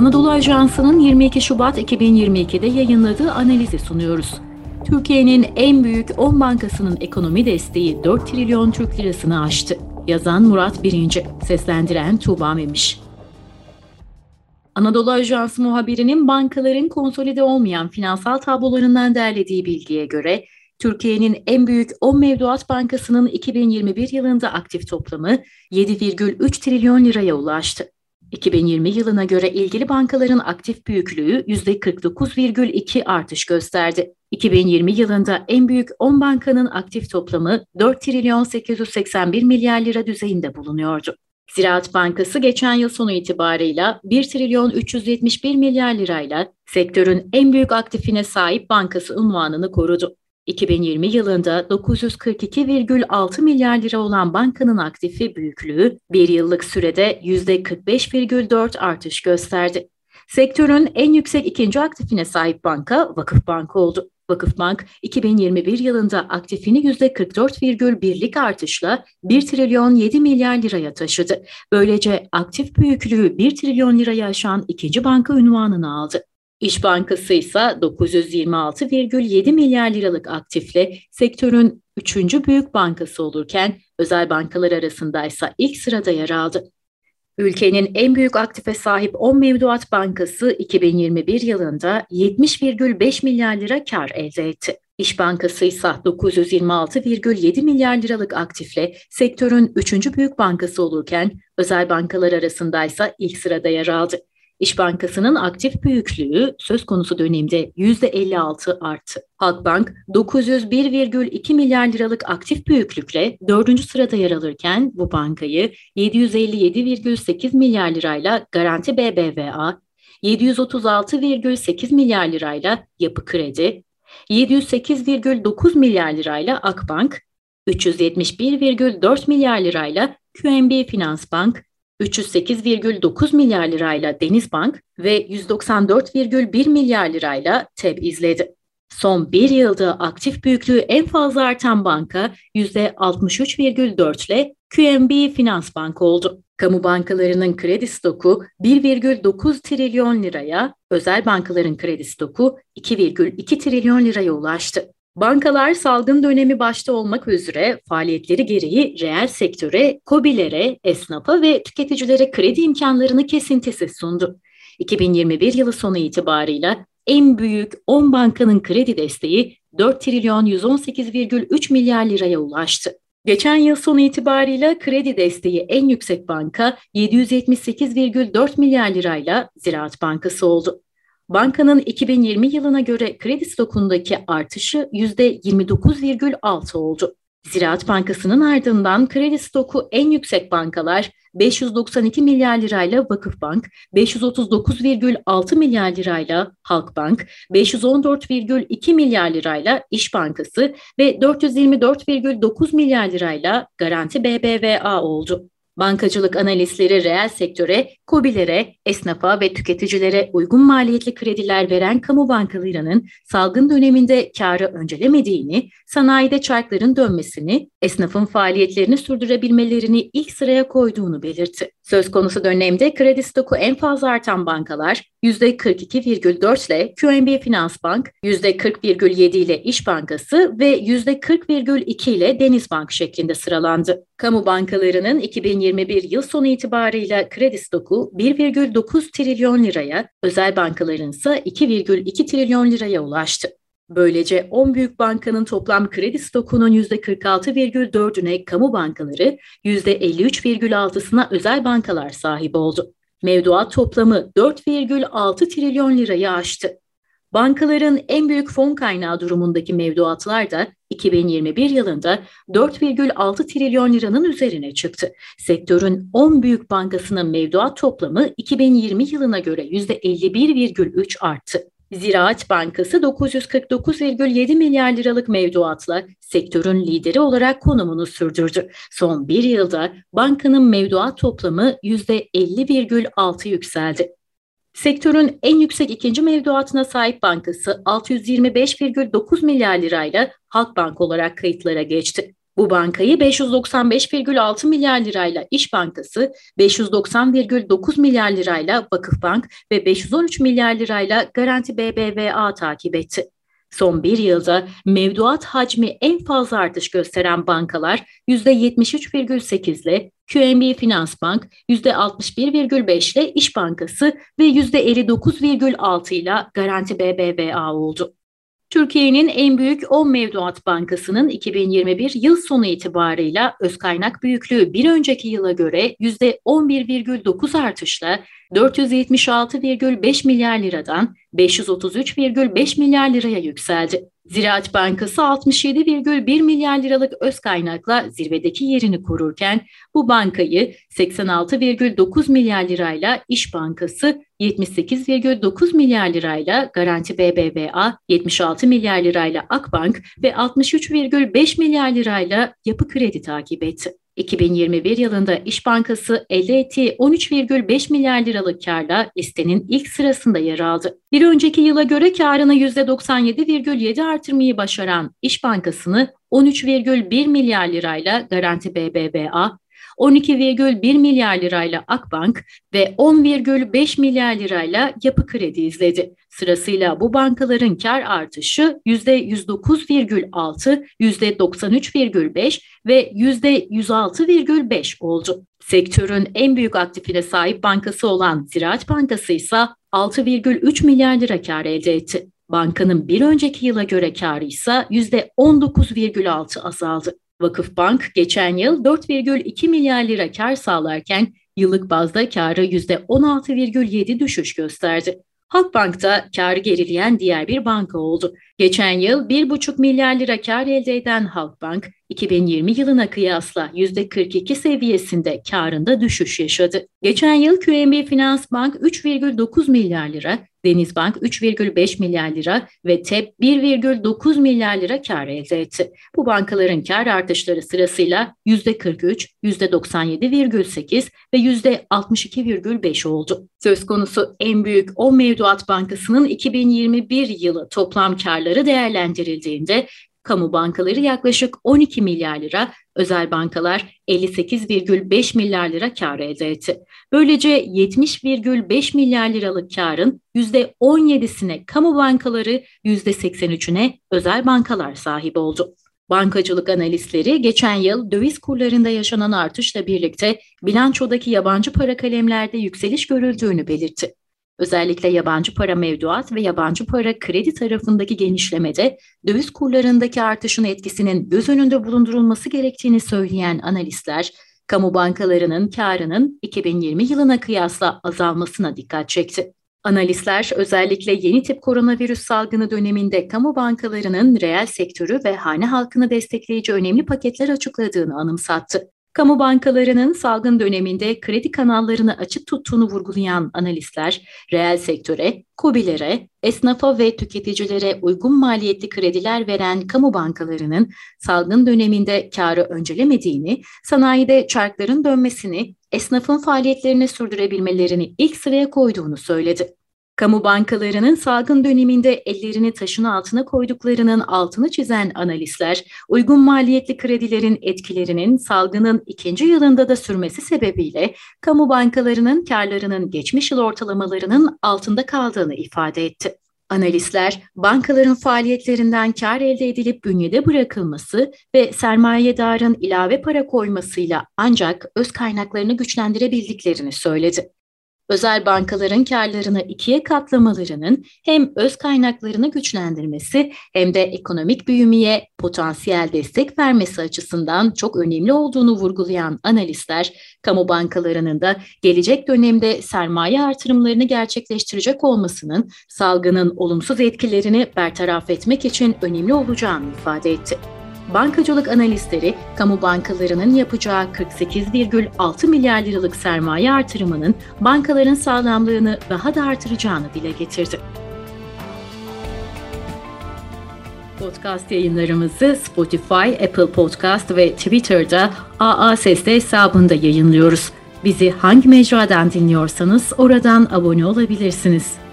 Anadolu Ajansı'nın 22 Şubat 2022'de yayınladığı analizi sunuyoruz. Türkiye'nin en büyük 10 bankasının ekonomi desteği 4 trilyon Türk lirasını aştı. Yazan Murat Birinci, seslendiren Tuğba Memiş. Anadolu Ajansı muhabirinin bankaların konsolide olmayan finansal tablolarından derlediği bilgiye göre, Türkiye'nin en büyük 10 mevduat bankasının 2021 yılında aktif toplamı 7,3 trilyon liraya ulaştı. 2020 yılına göre ilgili bankaların aktif büyüklüğü %49,2 artış gösterdi. 2020 yılında en büyük 10 bankanın aktif toplamı 4 trilyon 881 milyar lira düzeyinde bulunuyordu. Ziraat Bankası geçen yıl sonu itibarıyla 1 trilyon 371 milyar lirayla sektörün en büyük aktifine sahip bankası unvanını korudu. 2020 yılında 942,6 milyar lira olan bankanın aktifi büyüklüğü bir yıllık sürede %45,4 artış gösterdi. Sektörün en yüksek ikinci aktifine sahip banka Vakıfbank oldu. Vakıfbank 2021 yılında aktifini %44,1'lik artışla 1 trilyon 7 milyar liraya taşıdı. Böylece aktif büyüklüğü 1 trilyon liraya aşan ikinci banka unvanını aldı. İş Bankası ise 926,7 milyar liralık aktifle sektörün 3. büyük bankası olurken özel bankalar arasında ise ilk sırada yer aldı. Ülkenin en büyük aktife sahip 10 mevduat bankası 2021 yılında 70,5 milyar lira kar elde etti. İş Bankası ise 926,7 milyar liralık aktifle sektörün 3. büyük bankası olurken özel bankalar arasında ise ilk sırada yer aldı. İş Bankası'nın aktif büyüklüğü söz konusu dönemde %56 arttı. Akbank 901,2 milyar liralık aktif büyüklükle 4. sırada yer alırken bu bankayı 757,8 milyar lirayla Garanti BBVA, 736,8 milyar lirayla Yapı Kredi, 708,9 milyar lirayla Akbank, 371,4 milyar lirayla QNB Finans Bank, 308,9 milyar lirayla Denizbank ve 194,1 milyar lirayla TEB izledi. Son bir yılda aktif büyüklüğü en fazla artan banka %63,4 ile QNB Finans Bank oldu. Kamu bankalarının kredi stoku 1,9 trilyon liraya, özel bankaların kredi stoku 2,2 trilyon liraya ulaştı. Bankalar salgın dönemi başta olmak üzere faaliyetleri gereği reel sektöre, KOBİ'lere, esnafa ve tüketicilere kredi imkanlarını kesintisiz sundu. 2021 yılı sonu itibarıyla en büyük 10 bankanın kredi desteği 4 trilyon 118,3 milyar liraya ulaştı. Geçen yıl sonu itibarıyla kredi desteği en yüksek banka 778,4 milyar lirayla Ziraat Bankası oldu. Bankanın 2020 yılına göre kredi stokundaki artışı %29,6 oldu. Ziraat Bankası'nın ardından kredi stoku en yüksek bankalar 592 milyar lirayla Vakıfbank, 539,6 milyar lirayla Halkbank, 514,2 milyar lirayla İş Bankası ve 424,9 milyar lirayla Garanti BBVA oldu. Bankacılık analistleri reel sektöre, KOBİ'lere, esnafa ve tüketicilere uygun maliyetli krediler veren kamu bankalarının salgın döneminde karı öncelemediğini, sanayide çarkların dönmesini, esnafın faaliyetlerini sürdürebilmelerini ilk sıraya koyduğunu belirtti. Söz konusu dönemde kredi stoku en fazla artan bankalar %42,4 ile QNB Finans Bank, %40,7 ile İş Bankası ve %40,2 ile Denizbank şeklinde sıralandı. Kamu bankalarının 2021 yıl sonu itibarıyla kredi stoku 1,9 trilyon liraya, özel bankaların ise 2,2 trilyon liraya ulaştı. Böylece 10 büyük bankanın toplam kredi stokunun %46,4'üne kamu bankaları, %53,6'sına özel bankalar sahip oldu. Mevduat toplamı 4,6 trilyon lirayı aştı. Bankaların en büyük fon kaynağı durumundaki mevduatlar da 2021 yılında 4,6 trilyon liranın üzerine çıktı. Sektörün 10 büyük bankasının mevduat toplamı 2020 yılına göre %51,3 arttı. Ziraat Bankası 949,7 milyar liralık mevduatla sektörün lideri olarak konumunu sürdürdü. Son bir yılda bankanın mevduat toplamı %50,6 yükseldi. Sektörün en yüksek ikinci mevduatına sahip bankası 625,9 milyar lirayla Halkbank olarak kayıtlara geçti. Bu bankayı 595,6 milyar lirayla İş Bankası, 590,9 milyar lirayla Vakıfbank ve 513 milyar lirayla Garanti BBVA takip etti. Son bir yılda mevduat hacmi en fazla artış gösteren bankalar %73,8 ile QNB Finansbank, %61,5 ile İş Bankası ve %59,6 ile Garanti BBVA oldu. Türkiye'nin en büyük 10 mevduat bankasının 2021 yıl sonu itibarıyla öz kaynak büyüklüğü bir önceki yıla göre %11,9 artışla 476,5 milyar liradan 533,5 milyar liraya yükseldi. Ziraat Bankası 67,1 milyar liralık öz kaynakla zirvedeki yerini korurken bu bankayı 86,9 milyar lirayla İş Bankası, 78,9 milyar lirayla Garanti BBVA, 76 milyar lirayla Akbank ve 63,5 milyar lirayla Yapı Kredi takip etti. 2021 yılında İş Bankası elde ettiği 13,5 milyar liralık kârla listenin ilk sırasında yer aldı. Bir önceki yıla göre kârını %97,7 artırmayı başaran İş Bankası'nı 13,1 milyar lirayla Garanti BBVA, 12,1 milyar lirayla Akbank ve 10,5 milyar lirayla Yapı Kredi izledi. Sırasıyla bu bankaların kar artışı %109,6, %93,5 ve %106,5 oldu. Sektörün en büyük aktifine sahip bankası olan Ziraat Bankası ise 6,3 milyar lira kar elde etti. Bankanın bir önceki yıla göre karı ise %19,6 azaldı. Vakıfbank geçen yıl 4,2 milyar lira kar sağlarken yıllık bazda karı %16,7 düşüş gösterdi. Halkbank da karı gerileyen diğer bir banka oldu. Geçen yıl 1,5 milyar lira kar elde eden Halkbank, 2020 yılına kıyasla %42 seviyesinde karında düşüş yaşadı. Geçen yıl QNB Finansbank 3,9 milyar lira, Denizbank 3,5 milyar lira ve TEB 1,9 milyar lira kar elde etti. Bu bankaların kar artışları sırasıyla %43, %97,8 ve %62,5 oldu. Söz konusu en büyük 10 mevduat bankasının 2021 yılı toplam karları değerlendirildiğinde kamu bankaları yaklaşık 12 milyar lira, özel bankalar 58,5 milyar lira kar elde etti. Böylece 70,5 milyar liralık karın %17'sine kamu bankaları, %83'üne özel bankalar sahip oldu. Bankacılık analistleri geçen yıl döviz kurlarında yaşanan artışla birlikte bilançodaki yabancı para kalemlerde yükseliş görüldüğünü belirtti. Özellikle yabancı para mevduat ve yabancı para kredi tarafındaki genişlemede döviz kurlarındaki artışın etkisinin göz önünde bulundurulması gerektiğini söyleyen analistler, kamu bankalarının karının 2020 yılına kıyasla azalmasına dikkat çekti. Analistler özellikle yeni tip koronavirüs salgını döneminde kamu bankalarının reel sektörü ve hane halkını destekleyici önemli paketler açıkladığını anımsattı. Kamu bankalarının salgın döneminde kredi kanallarını açık tuttuğunu vurgulayan analistler, reel sektöre, KOBİ'lere, esnafa ve tüketicilere uygun maliyetli krediler veren kamu bankalarının salgın döneminde karı öncelemediğini, sanayide çarkların dönmesini, esnafın faaliyetlerini sürdürebilmelerini ilk sıraya koyduğunu söyledi. Kamu bankalarının salgın döneminde ellerini taşın altına koyduklarının altını çizen analistler, uygun maliyetli kredilerin etkilerinin salgının ikinci yılında da sürmesi sebebiyle kamu bankalarının karlarının geçmiş yıl ortalamalarının altında kaldığını ifade etti. Analistler, bankaların faaliyetlerinden kar elde edilip bünyede bırakılması ve sermayedarın ilave para koymasıyla ancak öz kaynaklarını güçlendirebildiklerini söyledi. Özel bankaların karlarını ikiye katlamalarının hem öz kaynaklarını güçlendirmesi hem de ekonomik büyümeye potansiyel destek vermesi açısından çok önemli olduğunu vurgulayan analistler, kamu bankalarının da gelecek dönemde sermaye artırımlarını gerçekleştirecek olmasının salgının olumsuz etkilerini bertaraf etmek için önemli olacağını ifade etti. Bankacılık analistleri, kamu bankalarının yapacağı 48,6 milyar liralık sermaye artırımının bankaların sağlamlığını daha da artıracağını dile getirdi. Podcast yayınlarımızı Spotify, Apple Podcast ve Twitter'da AA Sesli hesabında yayınlıyoruz. Bizi hangi mecradan dinliyorsanız oradan abone olabilirsiniz.